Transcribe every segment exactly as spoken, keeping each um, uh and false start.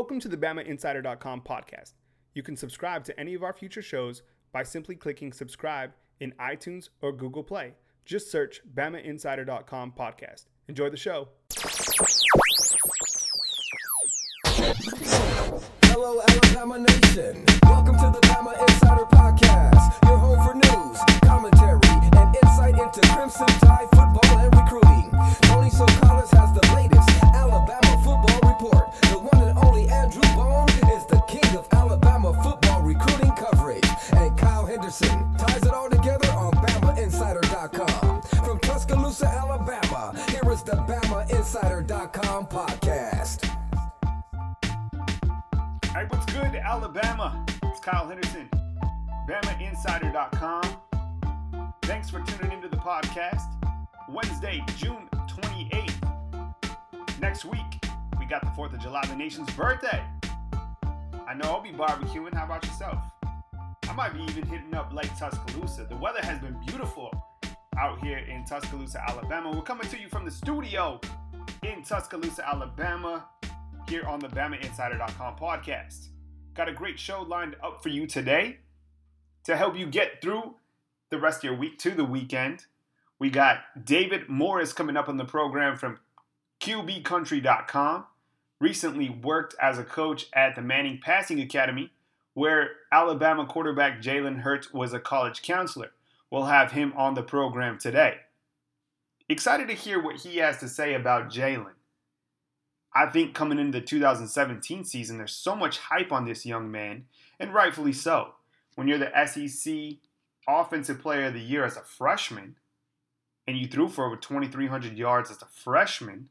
Welcome to the Bama Insider dot com podcast. You can subscribe to any of our future shows by simply clicking subscribe in iTunes or Google Play. Just search Bama Insider dot com podcast. Enjoy the show. Hello, Alabama Nation. Welcome to the Bama Insider podcast. Your home for news, commentary, and insight into Crimson Tide football and recruiting. Tony Sakalis has the latest Alabama football report. The one and only Andrew Bone is the king of Alabama football recruiting coverage. And Kyle Henderson ties it all together on Bama Insider dot com. From Tuscaloosa, Alabama, here is the Bama Insider dot com podcast. All right, what's good, Alabama? It's Kyle Henderson, Bama Insider dot com. Thanks for tuning into the podcast. Wednesday, June twenty-eighth. Next week, we got the fourth of July, the nation's birthday. I know I'll be barbecuing. How about yourself? I might be even hitting up Lake Tuscaloosa. The weather has been beautiful out here in Tuscaloosa, Alabama. We're coming to you from the studio in Tuscaloosa, Alabama, here on the Bama Insider dot com podcast. Got a great show lined up for you today to help you get through the rest of your week to the weekend. We got David Morris coming up on the program from Q B Country dot com. Recently worked as a coach at the Manning Passing Academy, where Alabama quarterback Jalen Hurts was a college counselor. We'll have him on the program today. Excited to hear what he has to say about Jalen. I think coming into the two thousand seventeen season, there's so much hype on this young man, and rightfully so. When you're the S E C Offensive Player of the Year as a freshman, and you threw for over twenty-three hundred yards as a freshman,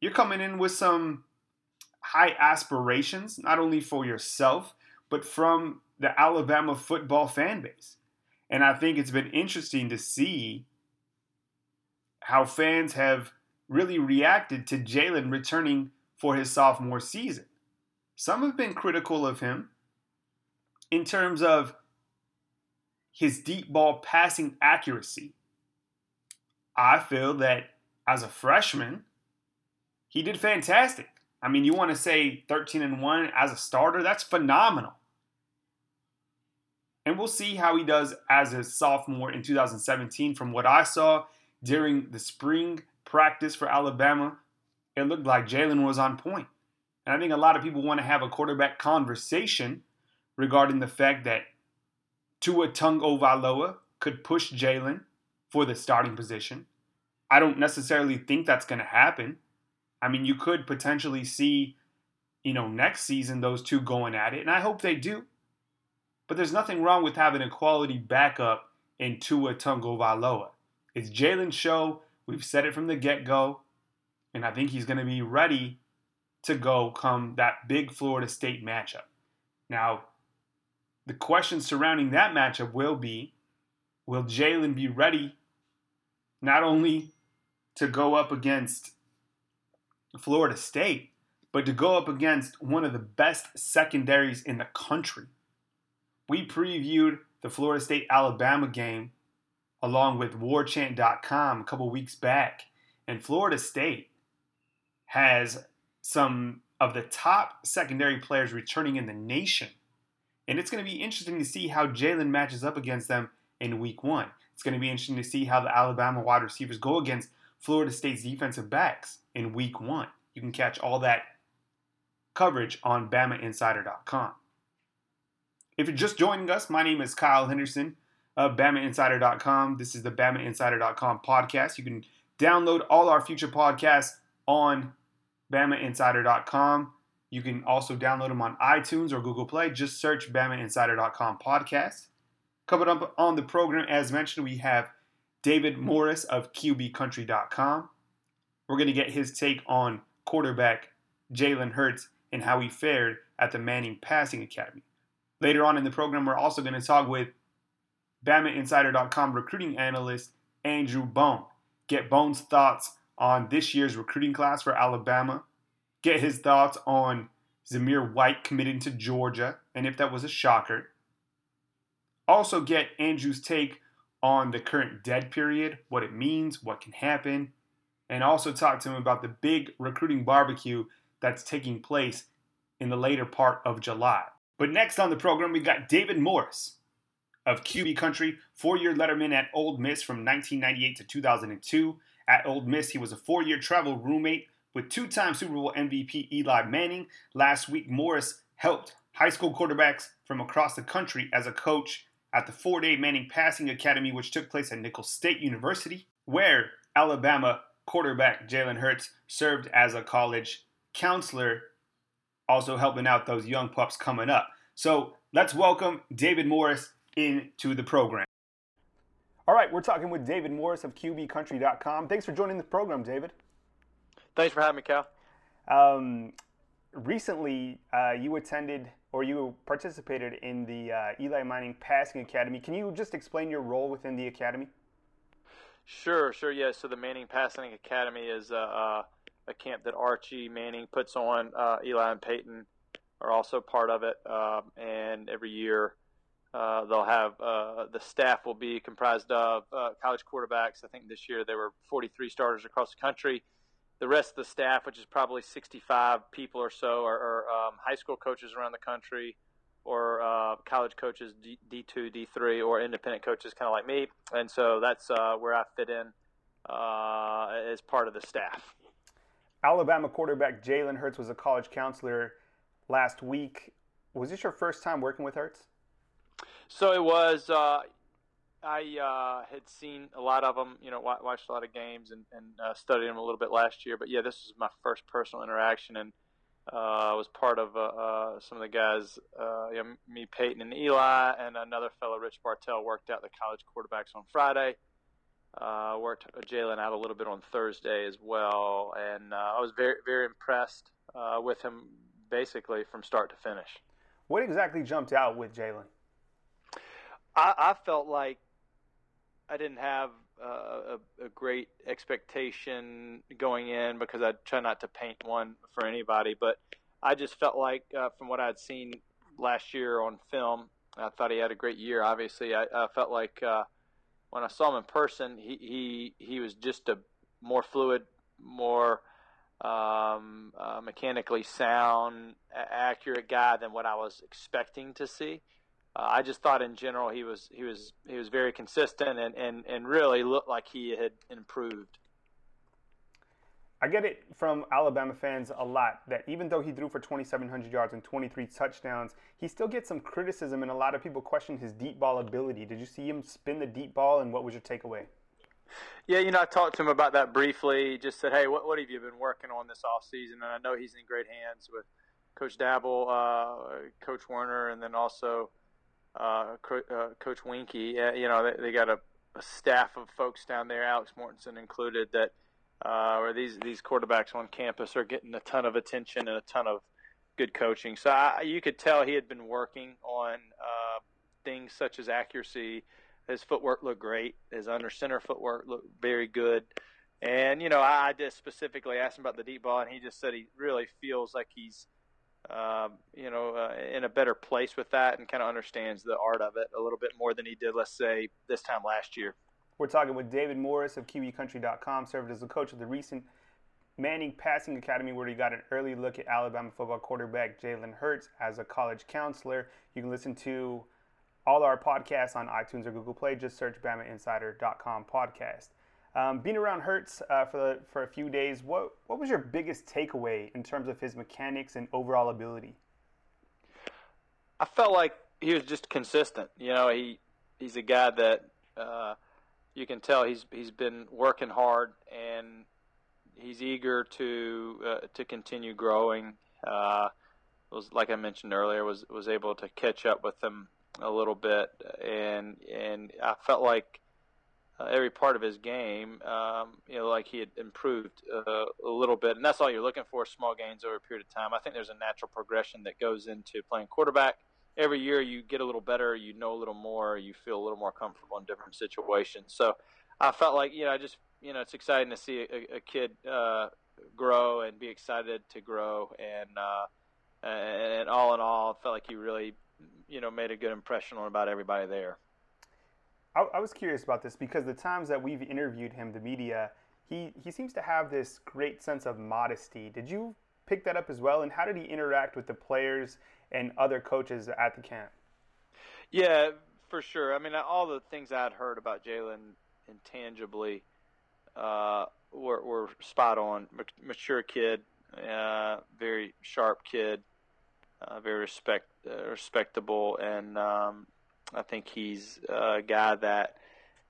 you're coming in with some high aspirations, not only for yourself, but from the Alabama football fan base. And I think it's been interesting to see how fans have really reacted to Jalen returning for his sophomore season. Some have been critical of him in terms of his deep ball passing accuracy. I feel that as a freshman, he did fantastic. I mean, you want to say thirteen and one as a starter? That's phenomenal. And we'll see how he does as a sophomore in two thousand seventeen. From what I saw during the spring practice for Alabama, it looked like Jalen was on point. And I think a lot of people want to have a quarterback conversation regarding the fact that Tua Tagovailoa could push Jalen for the starting position. I don't necessarily think that's going to happen. I mean, you could potentially see, you know, next season those two going at it, and I hope they do. But there's nothing wrong with having a quality backup in Tua Tagovailoa. It's Jalen's show. We've said it from the get-go, and I think he's going to be ready to go come that big Florida State matchup. Now, the question surrounding that matchup will be, will Jalen be ready not only to go up against Florida State, but to go up against one of the best secondaries in the country? We previewed the Florida State-Alabama game along with war chant dot com a couple weeks back. And Florida State has some of the top secondary players returning in the nation. And it's going to be interesting to see how Jalen matches up against them in week one. It's going to be interesting to see how the Alabama wide receivers go against Florida State's defensive backs in week one. You can catch all that coverage on Bama Insider dot com. If you're just joining us, my name is Kyle Henderson of Bama Insider dot com. This is the Bama Insider dot com podcast. You can download all our future podcasts on Bama Insider dot com. You can also download them on iTunes or Google Play. Just search Bama Insider dot com podcast. Coming up on the program, as mentioned, we have David Morris of Q B Country dot com. We're going to get his take on quarterback Jalen Hurts and how he fared at the Manning Passing Academy. Later on in the program, we're also going to talk with Bama Insider dot com recruiting analyst Andrew Bone. Get Bone's thoughts on this year's recruiting class for Alabama. Get his thoughts on Zamir White committing to Georgia and if that was a shocker. Also get Andrew's take on the current dead period, what it means, what can happen, and also talk to him about the big recruiting barbecue that's taking place in the later part of July. But next on the program, we got David Morris of Q B Country, four-year letterman at Ole Miss from nineteen ninety-eight to two thousand two. At Ole Miss, he was a four-year travel roommate with two-time Super Bowl M V P Eli Manning. Last week, Morris helped high school quarterbacks from across the country as a coach at the four-day Manning Passing Academy, which took place at Nicholls State University, where Alabama quarterback Jalen Hurts served as a college counselor, also helping out those young pups coming up. So let's welcome David Morris into the program. All right, we're talking with David Morris of Q B Country dot com. Thanks for joining the program, David. Thanks for having me, Cal. Um, recently, uh, you attended or you participated in the uh, Eli Manning Passing Academy. Can you just explain your role within the academy? Sure, sure, yeah. So the Manning Passing Academy is a, a, a camp that Archie Manning puts on. Uh, Eli and Peyton are also part of it, um, and every year uh, they'll have uh, the staff will be comprised of uh, college quarterbacks. I think this year there were forty-three starters across the country. The rest of the staff, which is probably sixty-five people or so, are, are um, high school coaches around the country, or uh, college coaches, D- D2, D3, or independent coaches kind of like me. And so that's uh, where I fit in uh, as part of the staff. Alabama quarterback Jalen Hurts was a college counselor last week. Was this your first time working with Hurts? So it was. Uh, I uh, had seen a lot of them, you know, watched a lot of games and, and uh, studied them a little bit last year. But, yeah, this was my first personal interaction, and I uh, was part of uh, uh, some of the guys, uh, you know, me, Peyton, and Eli, and another fellow, Rich Bartell, worked out the college quarterbacks on Friday. Uh, worked Jalen out a little bit on Thursday as well, and uh, I was very, very impressed uh, with him basically from start to finish. What exactly jumped out with Jalen? I, I felt like I didn't have uh, a, a great expectation going in because I try not to paint one for anybody, but I just felt like uh, from what I had seen last year on film, I thought he had a great year. Obviously, I, I felt like uh, when I saw him in person, he he, he was just a more fluid, more um, uh, mechanically sound, accurate guy than what I was expecting to see. Uh, I just thought in general he was he was he was very consistent and, and, and really looked like he had improved. I get it from Alabama fans a lot that even though he threw for twenty-seven hundred yards and twenty-three touchdowns, he still gets some criticism and a lot of people question his deep ball ability. Did you see him spin the deep ball, and what was your takeaway? Yeah, you know, I talked to him about that briefly. Just said, hey, what what have you been working on this offseason? And I know he's in great hands with Coach Daboll, uh, Coach Werner, and then also – Uh, uh, Coach Wienke, uh, you know, they, they got a, a staff of folks down there, Alex Mortensen included, that uh, or these these quarterbacks on campus are getting a ton of attention and a ton of good coaching. So I, you could tell he had been working on uh, things such as accuracy. His footwork looked great. His under center footwork looked very good. And, you know, I, I just specifically asked him about the deep ball, and he just said he really feels like he's Um, you know, uh, in a better place with that and kind of understands the art of it a little bit more than he did, let's say, this time last year. We're talking with David Morris of Q B Country dot com, served as the coach of the recent Manning Passing Academy, where he got an early look at Alabama football quarterback Jalen Hurts as a college counselor. You can listen to all our podcasts on iTunes or Google Play. Just search Bama Insider dot com podcast. Um, being around Hurts uh, for the, for a few days, what what was your biggest takeaway in terms of his mechanics and overall ability? I felt like he was just consistent. You know, he he's a guy that uh, you can tell he's he's been working hard and he's eager to uh, to continue growing. Uh, was like I mentioned earlier, was was able to catch up with him a little bit, and and I felt like. Uh, every part of his game, um, you know, like he had improved uh, a little bit. And that's all you're looking for, small gains over a period of time. I think there's a natural progression that goes into playing quarterback. Every year you get a little better, you know a little more, you feel a little more comfortable in different situations. So I felt like, you know, I just, you know, it's exciting to see a, a kid uh, grow and be excited to grow. And, uh, and all in all, I felt like he really, you know, made a good impression on about everybody there. I was curious about this because the times that we've interviewed him, the media, he, he seems to have this great sense of modesty. Did you pick that up as well? And how did he interact with the players and other coaches at the camp? Yeah, for sure. I mean, all the things I'd heard about Jalen intangibly uh, were, were spot on. Mature kid, uh, very sharp kid, uh, very respect uh, respectable, and um, I think he's a guy that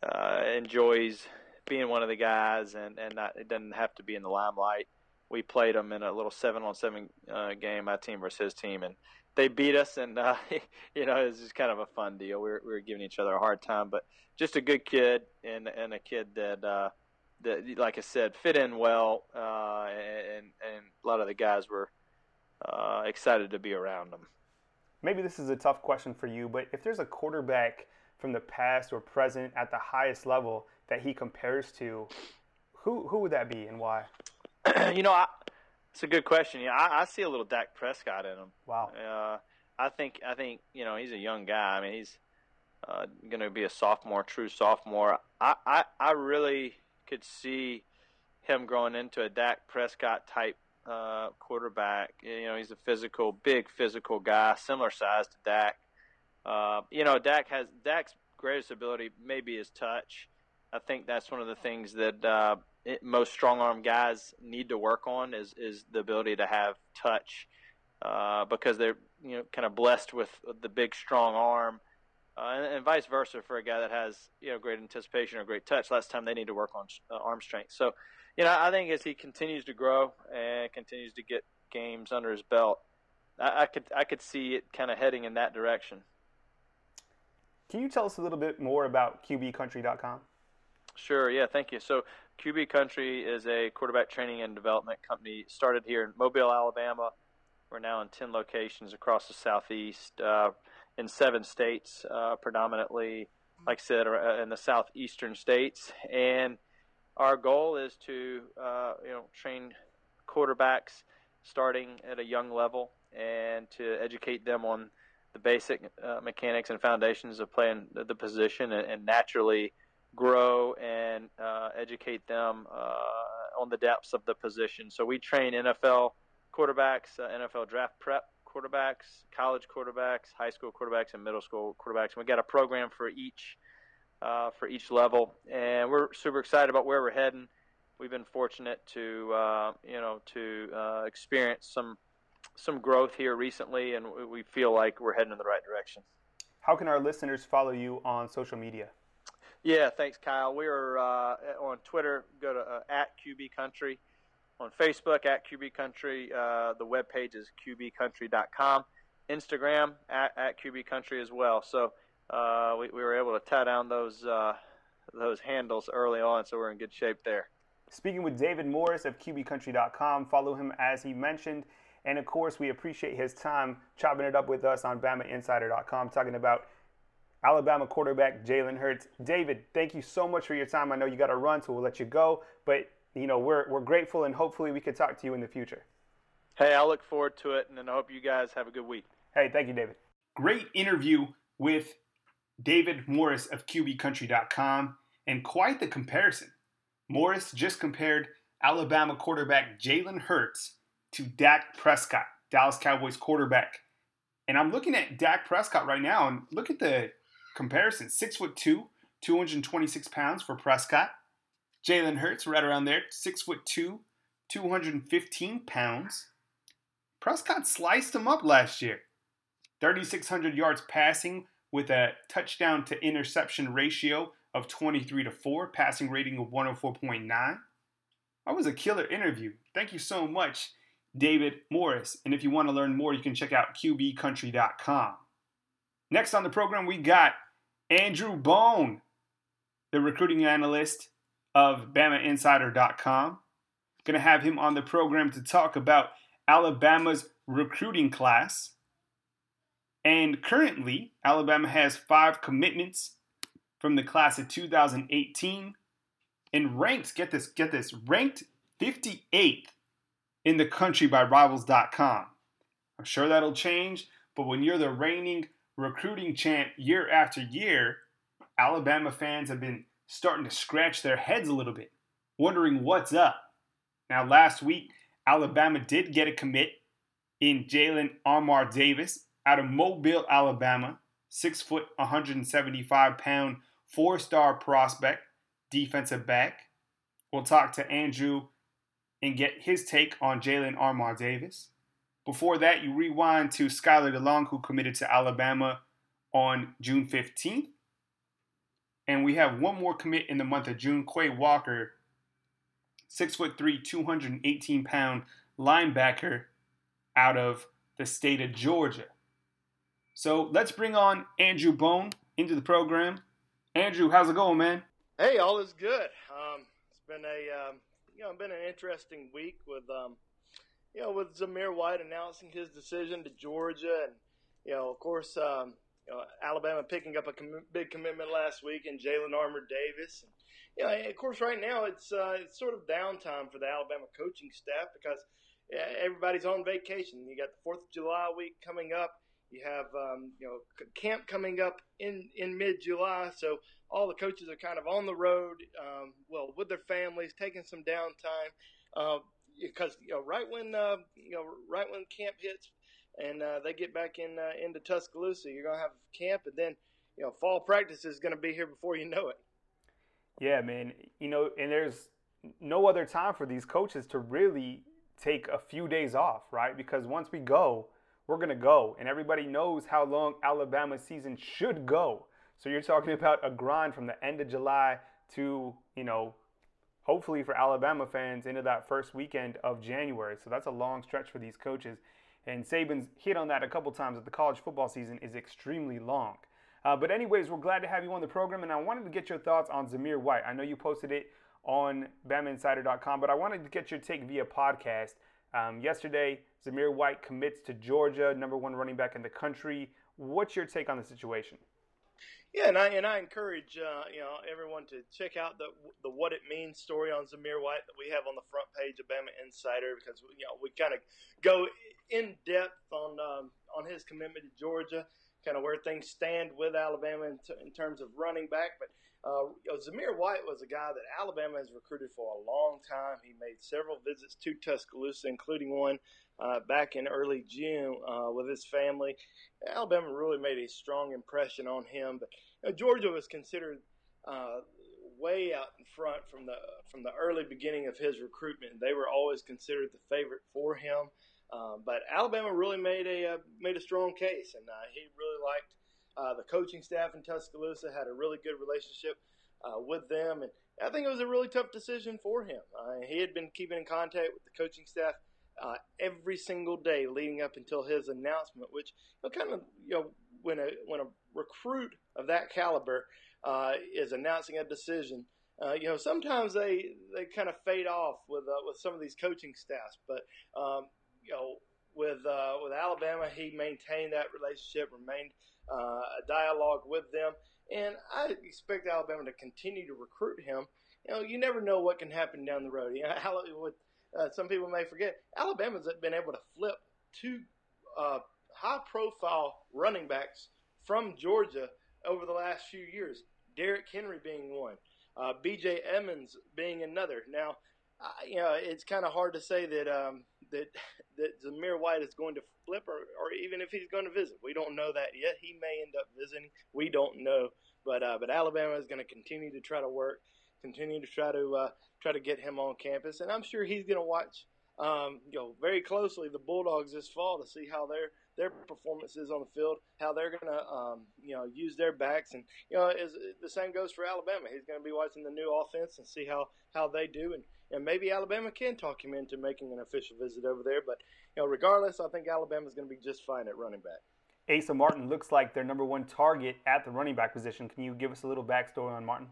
uh, enjoys being one of the guys, and, and not, it doesn't have to be in the limelight. We played them in a little seven-on-seven uh, game, my team versus his team, and they beat us, and, uh, you know, it was just kind of a fun deal. We were, we were giving each other a hard time, but just a good kid and and a kid that, uh, that like I said, fit in well, uh, and, and a lot of the guys were uh, excited to be around him. Maybe this is a tough question for you, but if there's a quarterback from the past or present at the highest level that he compares to, who who would that be and why? You know, I, it's a good question. Yeah, I, I see a little Dak Prescott in him. Wow. Uh, I think I think you know he's a young guy. I mean, he's uh, going to be a sophomore, true sophomore. I, I I really could see him growing into a Dak Prescott type uh, quarterback. You know, he's a physical, big physical guy, similar size to Dak. Uh, you know, Dak has Dak's greatest ability maybe his touch. I think that's one of the things that uh, it, most strong-arm guys need to work on is, is the ability to have touch uh, because they're you know kind of blessed with the big, strong arm, uh, and, and vice versa for a guy that has you know great anticipation or great touch. Last time they need to work on uh, arm strength. So, you know, I think as he continues to grow and continues to get games under his belt, I, I could I could see it kind of heading in that direction. Can you tell us a little bit more about Q B Country dot com? Sure, yeah, thank you. So Q B Country is a quarterback training and development company started here in Mobile, Alabama. We're now in ten locations across the southeast uh, in seven states, uh, predominantly, like I said, in the southeastern states. And our goal is to uh, you know train quarterbacks starting at a young level and to educate them on the basic uh, mechanics and foundations of playing the position and, and naturally grow and uh, educate them uh, on the depths of the position. So we train N F L quarterbacks, uh, N F L draft prep quarterbacks, college quarterbacks, high school quarterbacks, and middle school quarterbacks. And we got a program for each uh, for each level, and we're super excited about where we're heading. We've been fortunate to uh, you know to uh, experience some some growth here recently, and we feel like we're heading in the right direction. How can our listeners follow you on social media? Yeah, thanks, Kyle. We are uh, on Twitter. Go to uh, at Q B Country. On Facebook, at Q B Country. Uh, the webpage is Q B Country dot com. Instagram, at, at Q B Country as well. So uh, we, we were able to tie down those, uh, those handles early on, so we're in good shape there. Speaking with David Morris of Q B Country dot com. Follow him as he mentioned. And, of course, we appreciate his time chopping it up with us on Bama Insider dot com, talking about Alabama quarterback Jalen Hurts. David, thank you so much for your time. I know you got to run, so we'll let you go. But, you know, we're we're grateful, and hopefully we can talk to you in the future. Hey, I look forward to it, and I hope you guys have a good week. Hey, thank you, David. Great interview with David Morris of Q B Country dot com, and quite the comparison. Morris just compared Alabama quarterback Jalen Hurts to Dak Prescott, Dallas Cowboys quarterback. And I'm looking at Dak Prescott right now, and look at the comparison, six foot two, two hundred twenty-six pounds for Prescott. Jalen Hurts, right around there, six foot two, two hundred fifteen pounds. Prescott sliced him up last year. thirty-six hundred yards passing with a touchdown to interception ratio of twenty-three to four, passing rating of one oh four point nine. That was a killer interview. Thank you so much, David Morris. And if you want to learn more, you can check out Q B Country dot com. Next on the program, we got Andrew Bone, the recruiting analyst of Bama Insider dot com. Going to have him on the program to talk about Alabama's recruiting class. And currently, Alabama has five commitments from the class of two thousand eighteen and ranks, get this, get this, ranked fifty-eighth in the country by Rivals dot com. I'm sure that'll change, but when you're the reigning recruiting champ year after year, Alabama fans have been starting to scratch their heads a little bit, wondering what's up. Now, last week, Alabama did get a commit in Jalen Armour Davis out of Mobile, Alabama, six foot, one hundred seventy-five pound, four-star prospect, defensive back. We'll talk to Andrew and get his take on Jalen Armour Davis. Before that, you rewind to Skylar DeLong, who committed to Alabama on June fifteenth. And we have one more commit in the month of June, Quay Walker, six foot three, two hundred eighteen pound linebacker out of the state of Georgia. So let's bring on Andrew Bone into the program. Andrew, how's it going, man? Hey, all is good. Um, it's been a um, you know been an interesting week with um, you know with Zamir White announcing his decision to Georgia, and you know of course um, you know, Alabama picking up a com- big commitment last week in Jalen Armour Davis. And, you know, and of course, right now it's uh, it's sort of downtime for the Alabama coaching staff because everybody's on vacation. You got the Fourth of July week coming up. You have um, you know camp coming up in, in mid-July, so all the coaches are kind of on the road, um, well, with their families, taking some downtime, uh, because you know right when uh, you know right when camp hits and uh, they get back in uh, into Tuscaloosa, you're gonna have camp, and then you know fall practice is gonna be here before you know it. Yeah, man. You know, and there's no other time for these coaches to really take a few days off, right? Because once we go, we're going to go. And everybody knows how long Alabama's season should go. So you're talking about a grind from the end of July to, you know, hopefully for Alabama fans, into that first weekend of January. So that's a long stretch for these coaches. And Saban's hit on that a couple times, that the college football season is extremely long. Uh, but anyways, we're glad to have you on the program, and I wanted to get your thoughts on Zamir White. I know you posted it on Bama Insider dot com, but I wanted to get your take via podcast. Um, yesterday, Zamir White commits to Georgia, number one running back in the country. What's your take on the situation? Yeah, and I and I encourage uh, you know everyone to check out the the What It Means story on Zamir White that we have on the front page of Bama Insider, because you know we kind of go in depth on um, on his commitment to Georgia, kind of where things stand with Alabama in, t- in terms of running back. But uh, you know, Zamir White was a guy that Alabama has recruited for a long time. He made several visits to Tuscaloosa, including one uh, back in early June uh, with his family. Alabama really made a strong impression on him. But you know, Georgia was considered uh, way out in front from the from the early beginning of his recruitment. They were always considered the favorite for him. Um, but Alabama really made a uh, made a strong case, and uh, he really liked uh, the coaching staff in Tuscaloosa, had a really good relationship uh, with them, and I think it was a really tough decision for him. Uh, he had been keeping in contact with the coaching staff uh, every single day leading up until his announcement, which you know, kind of you know when a when a recruit of that caliber uh, is announcing a decision. Uh, you know, sometimes they, they kind of fade off with uh, with some of these coaching staffs, but um, You know, with uh, with Alabama, he maintained that relationship, remained uh, a dialogue with them, and I expect Alabama to continue to recruit him. You know, you never know what can happen down the road. You know, how, what, uh, some people may forget, Alabama's been able to flip two uh, high-profile running backs from Georgia over the last few years. Derrick Henry being one, uh, B J. Emmons being another. Now, uh, you know, it's kind of hard to say that. Um, that that Zamir White is going to flip, or, or even if he's going to visit. We don't know that yet. He may end up visiting. We don't know. But uh, but Alabama is going to continue to try to work, continue to try to uh, try to get him on campus. And I'm sure he's going to watch um, you know very closely the Bulldogs this fall to see how their their performance is on the field, how they're going to um, you know use their backs. And you know is, the same goes for Alabama. He's going to be watching the new offense and see how, how they do. And And maybe Alabama can talk him into making an official visit over there. But, you know, regardless, I think Alabama's going to be just fine at running back. Asa Martin looks like their number one target at the running back position. Can you give us a little backstory on Martin?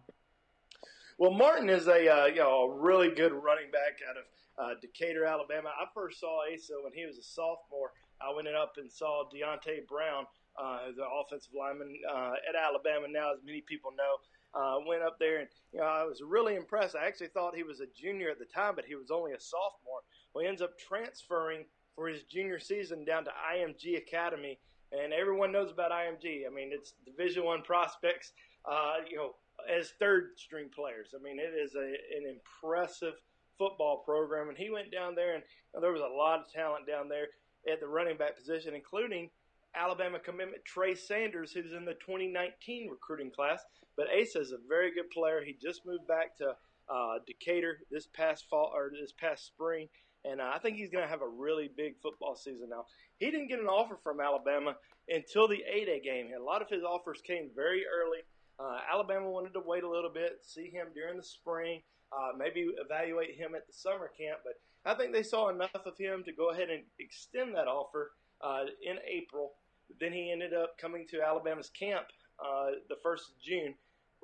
Well, Martin is a uh, you know a really good running back out of uh, Decatur, Alabama. I first saw Asa when he was a sophomore. I went up and saw Deontay Brown, uh, the offensive lineman uh, at Alabama now, as many people know. Uh, went up there, and you know I was really impressed. I actually thought he was a junior at the time, but he was only a sophomore. Well, he ends up transferring for his junior season down to I M G Academy, and everyone knows about I M G. I mean, it's Division One prospects, uh, you know, as third-string players. I mean, it is a, an impressive football program. And he went down there, and you know, there was a lot of talent down there at the running back position, including Alabama commitment Trey Sanders, who's in the twenty nineteen recruiting class. But Asa is a very good player. He just moved back to uh, Decatur this past fall or this past spring, and uh, I think he's going to have a really big football season now. He didn't get an offer from Alabama until the eight A game. A lot of his offers came very early. Uh, Alabama wanted to wait a little bit, see him during the spring, uh, maybe evaluate him at the summer camp. But I think they saw enough of him to go ahead and extend that offer uh, in April. Then he ended up coming to Alabama's camp uh, the first of June.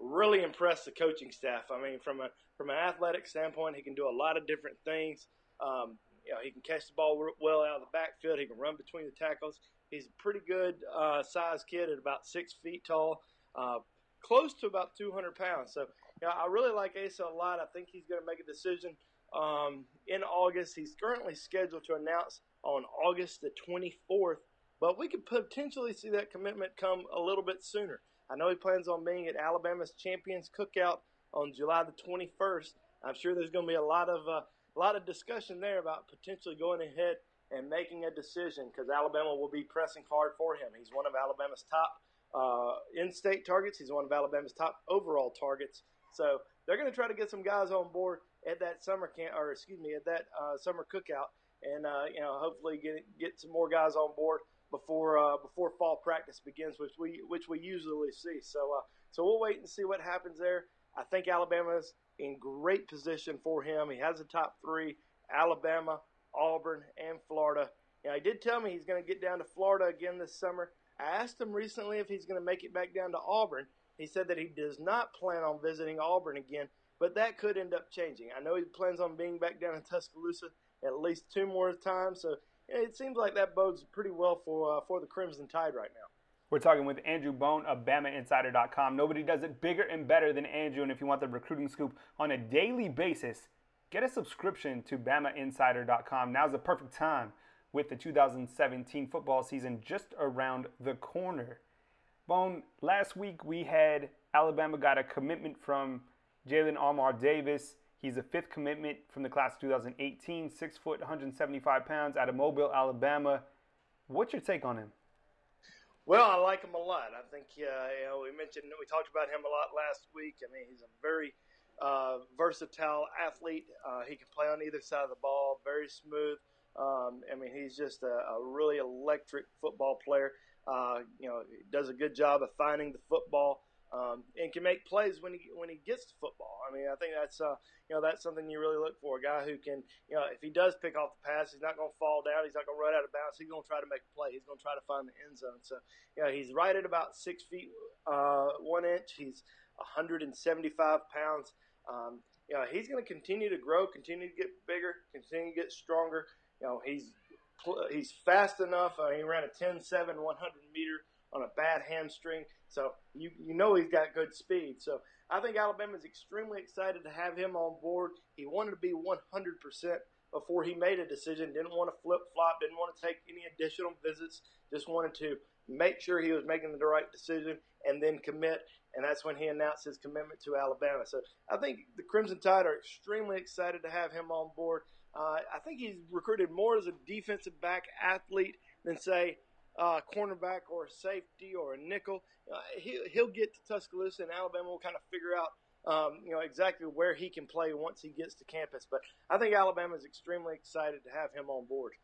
Really impressed the coaching staff. I mean, from a from an athletic standpoint, he can do a lot of different things. Um, you know, he can catch the ball well out of the backfield. He can run between the tackles. He's a pretty good uh, size kid at about six feet tall. Uh, close to about two hundred pounds. So you know, I really like Asa a lot. I think he's going to make a decision um, in August. He's currently scheduled to announce on August the twenty-fourth, but we could potentially see that commitment come a little bit sooner. I know he plans on being at Alabama's Champions Cookout on July the twenty-first. I'm sure there's going to be a lot of uh, a lot of discussion there about potentially going ahead and making a decision, because Alabama will be pressing hard for him. He's one of Alabama's top Uh, in-state targets. He's one of Alabama's top overall targets. So they're going to try to get some guys on board at that summer camp, or excuse me, at that uh, summer cookout, and uh, you know, hopefully get get some more guys on board before uh, before fall practice begins, which we which we usually see. So uh, so we'll wait and see what happens there. I think Alabama's in great position for him. He has a top three: Alabama, Auburn, and Florida. Now, he did tell me he's going to get down to Florida again this summer. I asked him recently if he's going to make it back down to Auburn. He said that he does not plan on visiting Auburn again, but that could end up changing. I know he plans on being back down in Tuscaloosa at least two more times, so it seems like that bodes pretty well for uh, for the Crimson Tide right now. We're talking with Andrew Bone of Bama Insider dot com. Nobody does it bigger and better than Andrew, and if you want the recruiting scoop on a daily basis, get a subscription to Bama Insider dot com. Now's the perfect time, with the two thousand seventeen football season just around the corner. Bone, last week we had Alabama got a commitment from Jalen Armour Davis. He's a fifth commitment from the class of two thousand eighteen, six foot, one hundred seventy-five pounds, out of Mobile, Alabama. What's your take on him? Well, I like him a lot. I think uh, you know, we mentioned, we talked about him a lot last week. I mean, he's a very uh, versatile athlete. Uh, he can play on either side of the ball, very smooth. Um, I mean, he's just a, a really electric football player. Uh, you know, he does a good job of finding the football um, and can make plays when he when he gets the football. I mean, I think that's uh, you know that's something you really look for, a guy who can, you know, if he does pick off the pass, he's not going to fall down, he's not going to run out of bounds, he's going to try to make a play, he's going to try to find the end zone. So, you know, he's right at about six feet uh, one inch. He's one hundred seventy-five pounds. Um, you know, he's going to continue to grow, continue to get bigger, continue to get stronger. You know, he's he's fast enough. Uh, he ran a ten seven, one hundred meter on a bad hamstring. So you you know he's got good speed. So I think Alabama's extremely excited to have him on board. He wanted to be one hundred percent before he made a decision. Didn't want to flip-flop. Didn't want to take any additional visits. Just wanted to make sure he was making the right decision and then commit. And that's when he announced his commitment to Alabama. So I think the Crimson Tide are extremely excited to have him on board. Uh, I think he's recruited more as a defensive back athlete than, say, uh, cornerback or a safety or a nickel. Uh, he, he'll get to Tuscaloosa, and Alabama will kind of figure out um, you know, exactly where he can play once he gets to campus. But I think Alabama is extremely excited to have him on board.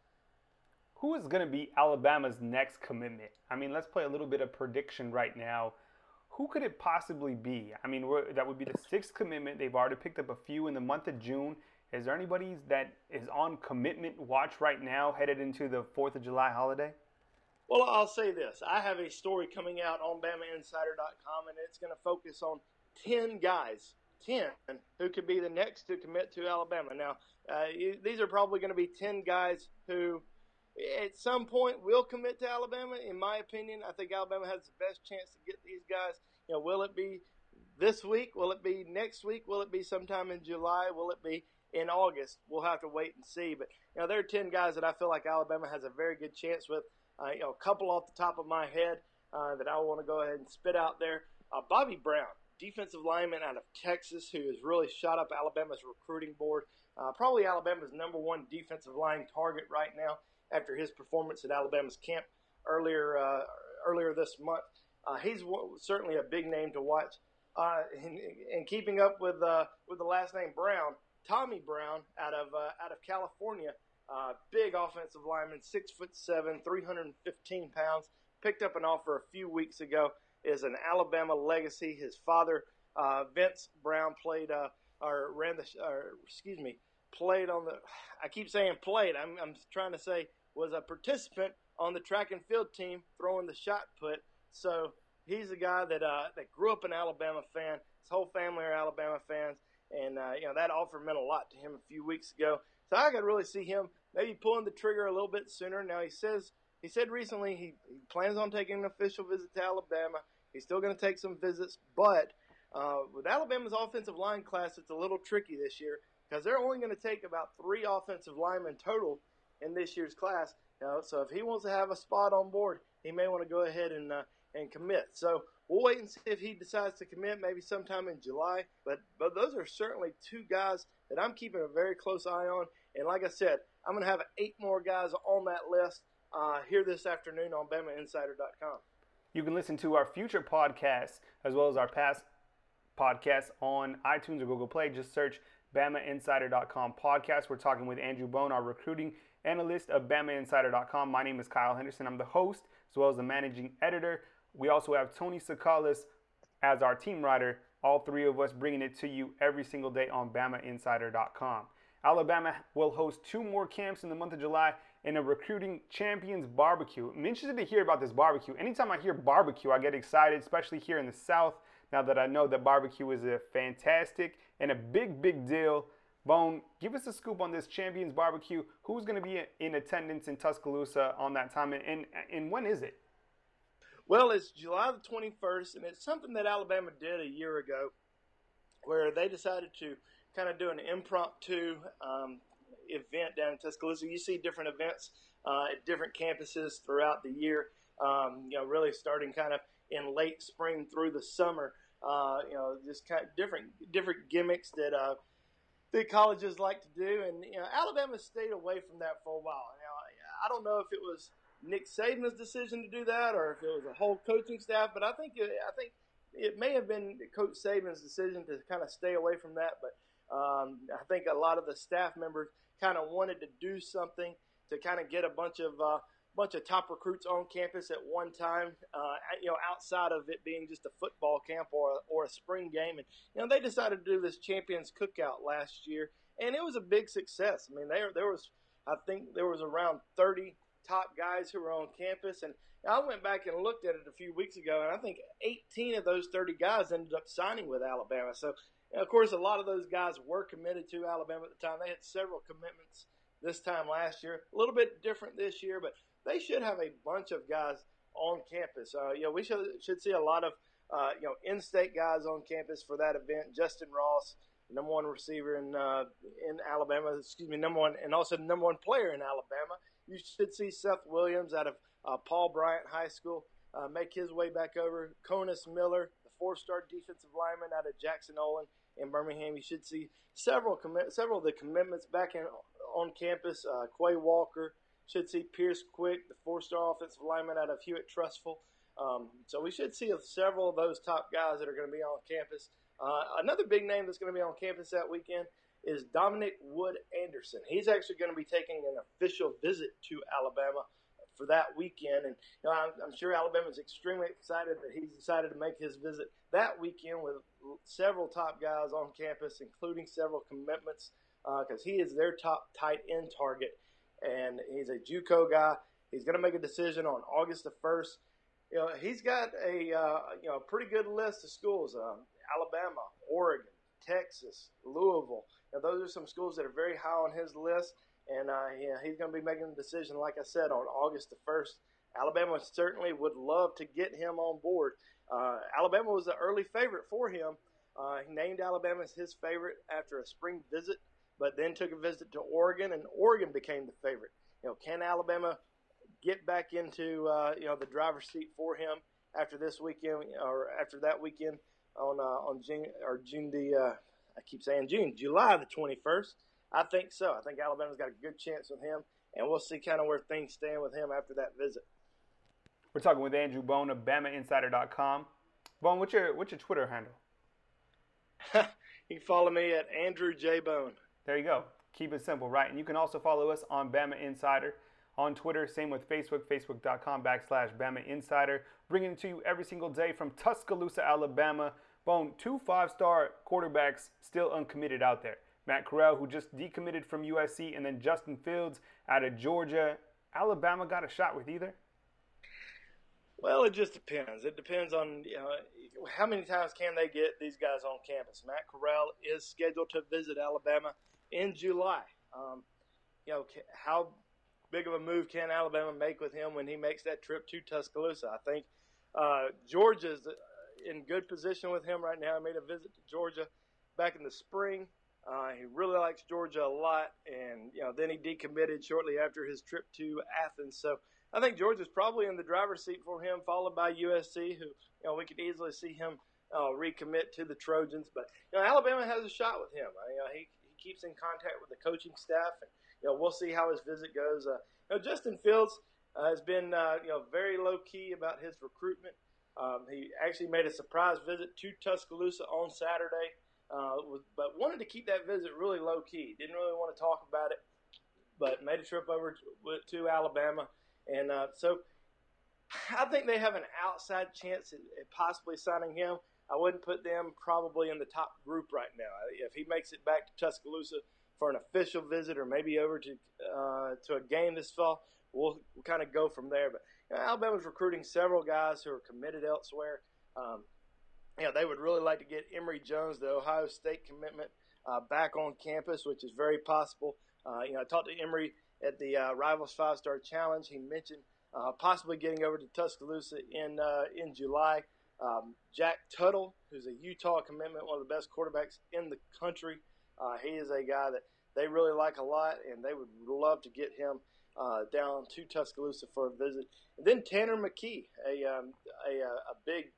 Who is going to be Alabama's next commitment? I mean, let's play a little bit of prediction right now. Who could it possibly be? I mean, we're, that would be the sixth commitment. They've already picked up a few in the month of June. Is there anybody that is on commitment watch right now headed into the fourth of July holiday? Well, I'll say this. I have a story coming out on Bama Insider dot com, and it's going to focus on ten guys, ten, who could be the next to commit to Alabama. Now, uh, these are probably going to be ten guys who at some point will commit to Alabama. In my opinion, I think Alabama has the best chance to get these guys. You know, will it be this week? Will it be next week? Will it be sometime in July? Will it be in August? We'll have to wait and see. But, you know, there are ten guys that I feel like Alabama has a very good chance with. Uh, you know, a couple off the top of my head uh, that I want to go ahead and spit out there. Uh, Bobby Brown, defensive lineman out of Texas, who has really shot up Alabama's recruiting board. Uh, probably Alabama's number one defensive line target right now after his performance at Alabama's camp earlier uh, earlier this month. Uh, he's w- certainly a big name to watch. Uh, and, and keeping up with uh, with the last name Brown, Tommy Brown out of uh, out of California, uh, big offensive lineman, six foot seven, three hundred fifteen pounds. Picked up an offer a few weeks ago. Is an Alabama legacy. His father, uh, Vince Brown, played uh, or ran the or, excuse me played on the. I keep saying played. I'm I'm trying to say was a participant on the track and field team throwing the shot put. So he's a guy that uh, that grew up an Alabama fan. His whole family are Alabama fans, and uh, you know that offer meant a lot to him a few weeks ago. So I could really see him maybe pulling the trigger a little bit sooner. Now he says he said recently he, he plans on taking an official visit to Alabama. He's still going to take some visits, but uh, with Alabama's offensive line class, it's a little tricky this year because they're only going to take about three offensive linemen total in this year's class. You know, so if he wants to have a spot on board, he may want to go ahead and uh, and commit. So we'll wait and see if he decides to commit maybe sometime in July. But but those are certainly two guys that I'm keeping a very close eye on. And like I said, I'm going to have eight more guys on that list uh, here this afternoon on Bama Insider dot com. You can listen to our future podcasts as well as our past podcasts on iTunes or Google Play. Just search Bama Insider dot com podcast. We're talking with Andrew Bone, our recruiting analyst of Bama Insider dot com. My name is Kyle Henderson. I'm the host as well as the managing editor. We also have Tony Sakalis as our team writer, all three of us bringing it to you every single day on Bama Insider dot com. Alabama will host two more camps in the month of July and a recruiting champions barbecue. I'm interested to hear about this barbecue. Anytime I hear barbecue, I get excited, especially here in the South, now that I know that barbecue is a fantastic and a big, big deal. Bone, give us a scoop on this champions barbecue. Who's going to be in attendance in Tuscaloosa on that time, and, and, and when is it? Well, it's July the twenty-first, and it's something that Alabama did a year ago where they decided to kind of do an impromptu um, event down in Tuscaloosa. You see different events uh, at different campuses throughout the year, um, you know, really starting kind of in late spring through the summer, uh, you know, just kind of different, different gimmicks that uh, the colleges like to do. And, you know, Alabama stayed away from that for a while. Now, I don't know if it was Nick Saban's decision to do that, or if it was a whole coaching staff, but I think it, I think it may have been Coach Saban's decision to kind of stay away from that. But um, I think a lot of the staff members kind of wanted to do something to kind of get a bunch of uh, bunch of top recruits on campus at one time, uh, you know, outside of it being just a football camp or a, or a spring game. And you know, they decided to do this Champions Cookout last year, and it was a big success. I mean, there there was I think there was around thirty top guys who were on campus, and I went back and looked at it a few weeks ago, and I think eighteen of those thirty guys ended up signing with Alabama. So, of course, a lot of those guys were committed to Alabama at the time. They had several commitments this time last year, a little bit different this year, but they should have a bunch of guys on campus. Uh, you know, we should, should see a lot of uh, you know, in-state guys on campus for that event. Justin Ross, number one receiver in uh, in Alabama, excuse me, number one, and also number one player in Alabama. You should see Seth Williams out of uh, Paul Bryant High School uh, make his way back over. Conus Miller, the four-star defensive lineman out of Jackson Olin in Birmingham. You should see several commi- several of the commitments back in, on campus. Uh, Quay Walker, should see Pierce Quick, the four-star offensive lineman out of Hewitt Trustful. Um, so we should see several of those top guys that are going to be on campus. Uh, another big name that's going to be on campus that weekend is Dominic Wood Anderson. He's actually going to be taking an official visit to Alabama for that weekend. And you know, I'm, I'm sure Alabama is extremely excited that he's decided to make his visit that weekend with several top guys on campus, including several commitments, because uh, he is their top tight end target. And he's a JUCO guy. He's going to make a decision on August the first. You know, he's got a uh, you know pretty good list of schools: uh, Alabama, Oregon, Texas, Louisville. Now, those are some schools that are very high on his list, and uh, yeah, he's going to be making a decision, like I said, on August the first. Alabama certainly would love to get him on board. Uh, Alabama was an early favorite for him. Uh, he named Alabama as his favorite after a spring visit, but then took a visit to Oregon, and Oregon became the favorite. You know, can Alabama get back into uh, you know the driver's seat for him after this weekend or after that weekend on uh, on June or June the uh, I keep saying June, July the twenty-first. I think so. I think Alabama's got a good chance with him, and we'll see kind of where things stand with him after that visit. We're talking with Andrew Bone of Bama Insider dot com. Bone, what's your what's your Twitter handle? You can follow me at Andrew J. Bone. There you go. Keep it simple, right? And you can also follow us on Bama Insider on Twitter. Same with Facebook, facebook.com backslash Bama Insider. Bringing it to you every single day from Tuscaloosa, Alabama. Bone, two five-star quarterbacks still uncommitted out there. Matt Corral, who just decommitted from U S C, and then Justin Fields out of Georgia. Alabama got a shot with either? Well, it just depends. It depends on you know, how many times can they get these guys on campus. Matt Corral is scheduled to visit Alabama in July. Um, you know, how big of a move can Alabama make with him when he makes that trip to Tuscaloosa? I think uh, Georgia's in good position with him right now. He made a visit to Georgia back in the spring. Uh, he really likes Georgia a lot, and you know, then he decommitted shortly after his trip to Athens. So I think Georgia's probably in the driver's seat for him, followed by U S C, who you know we could easily see him uh, recommit to the Trojans. But you know, Alabama has a shot with him. I mean, you know, he he keeps in contact with the coaching staff, and you know, we'll see how his visit goes. Uh, you know, Justin Fields uh, has been uh, you know very low key about his recruitment. Um, he actually made a surprise visit to Tuscaloosa on Saturday. Uh, but wanted to keep that visit really low-key. Didn't really want to talk about it, but made a trip over to, to Alabama. And uh, so I think they have an outside chance at, at possibly signing him. I wouldn't put them probably in the top group right now. If he makes it back to Tuscaloosa for an official visit or maybe over to uh, to a game this fall, we'll, we'll kind of go from there. But you know, Alabama's recruiting several guys who are committed elsewhere. Um You know, they would really like to get Emory Jones, the Ohio State commitment, uh, back on campus, which is very possible. Uh, you know, I talked to Emory at the uh, Rivals five-star Challenge. He mentioned uh, possibly getting over to Tuscaloosa in uh, in July. Um, Jack Tuttle, who's a Utah commitment, one of the best quarterbacks in the country. Uh, he is a guy that they really like a lot, and they would love to get him uh, down to Tuscaloosa for a visit. And then Tanner McKee, a um, a, a big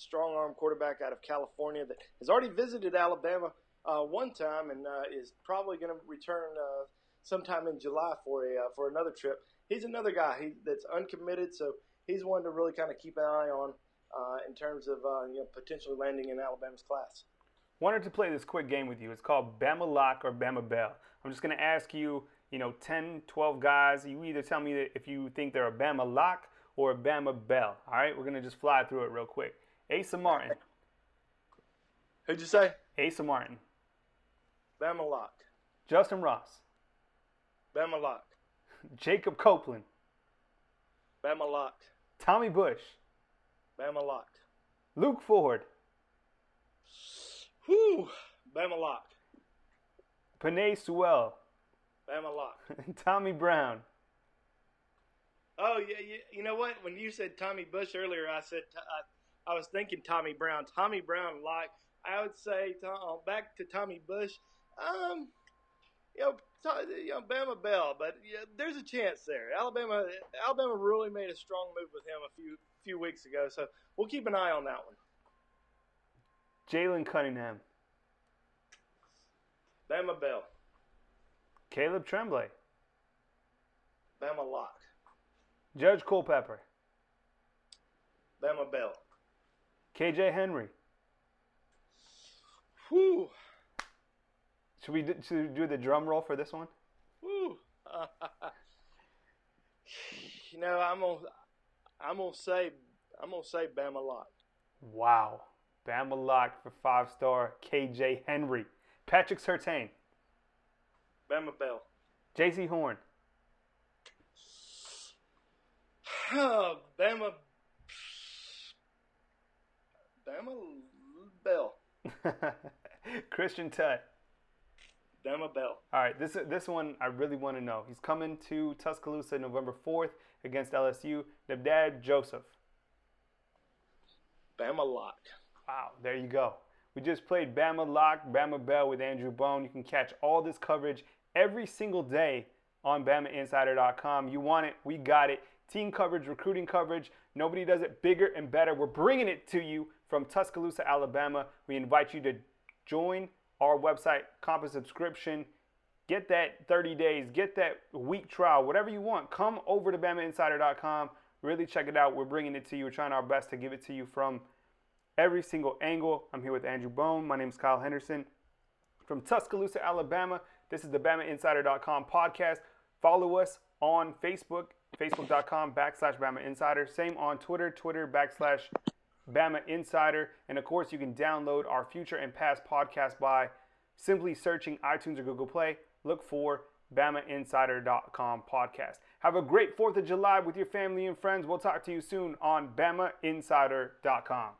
strong-arm quarterback out of California that has already visited Alabama uh, one time and uh, is probably going to return uh, sometime in July for a uh, for another trip. He's another guy he, that's uncommitted, so he's one to really kind of keep an eye on uh, in terms of uh, you know, potentially landing in Alabama's class. Wanted to play this quick game with you. It's called Bama Lock or Bama Bell. I'm just going to ask you, you know, ten, twelve guys. You either tell me that if you think they're a Bama Lock or a Bama Bell. All right, we're going to just fly through it real quick. Asa Martin. Who'd you say? Asa Martin. Bama Lock. Justin Ross. Bama Lock. Jacob Copeland. Bama Lock. Tommy Bush. Bama Lock. Luke Ford. Whew. Bama Lock. Panay Sewell. Bama Lock. Tommy Brown. Oh, yeah, yeah. You know what? When you said Tommy Bush earlier, I said t- – I was thinking Tommy Brown. Tommy Brown, like, I would say, Tom, back to Tommy Bush, um, you know, to, you know, Bama Bell, but yeah, there's a chance there. Alabama Alabama really made a strong move with him a few few weeks ago, so we'll keep an eye on that one. Jalen Cunningham. Bama Bell. Caleb Tremblay. Bama Lock. Judge Culpepper. Bama Bell. K J Henry. Whew. Should we do, should we do the drum roll for this one? Whew. Uh, you know, I'm gonna I'm gonna say I'm gonna say Bama Lock. Wow, Bama Lock for five star K J Henry. Patrick Surtain. Bama Bell. J C Horn. Oh, Bama. Bama Bell. Christian Tutt. Bama Bell. All right, this this one I really want to know. He's coming to Tuscaloosa November fourth against L S U. Nebdad Joseph. Bama Lock. Wow, there you go. We just played Bama Lock, Bama Bell with Andrew Bone. You can catch all this coverage every single day on Bama Insider dot com. You want it, we got it. Team coverage, recruiting coverage. Nobody does it bigger and better. We're bringing it to you from Tuscaloosa, Alabama. We invite you to join our website, comp a subscription, Get that thirty days, get that week trial, whatever you want. Come over to Bama Insider dot com. Really check it out. We're bringing it to you. We're trying our best to give it to you from every single angle. I'm here with Andrew Bone. My name is Kyle Henderson from Tuscaloosa, Alabama. This is the Bama Insider dot com podcast. Follow us on Facebook, facebook.com backslash BamaInsider. Same on Twitter, Twitter backslash BamaInsider. And, of course, you can download our future and past podcasts by simply searching iTunes or Google Play. Look for Bama Insider dot com podcast. Have a great fourth of July with your family and friends. We'll talk to you soon on Bama Insider dot com.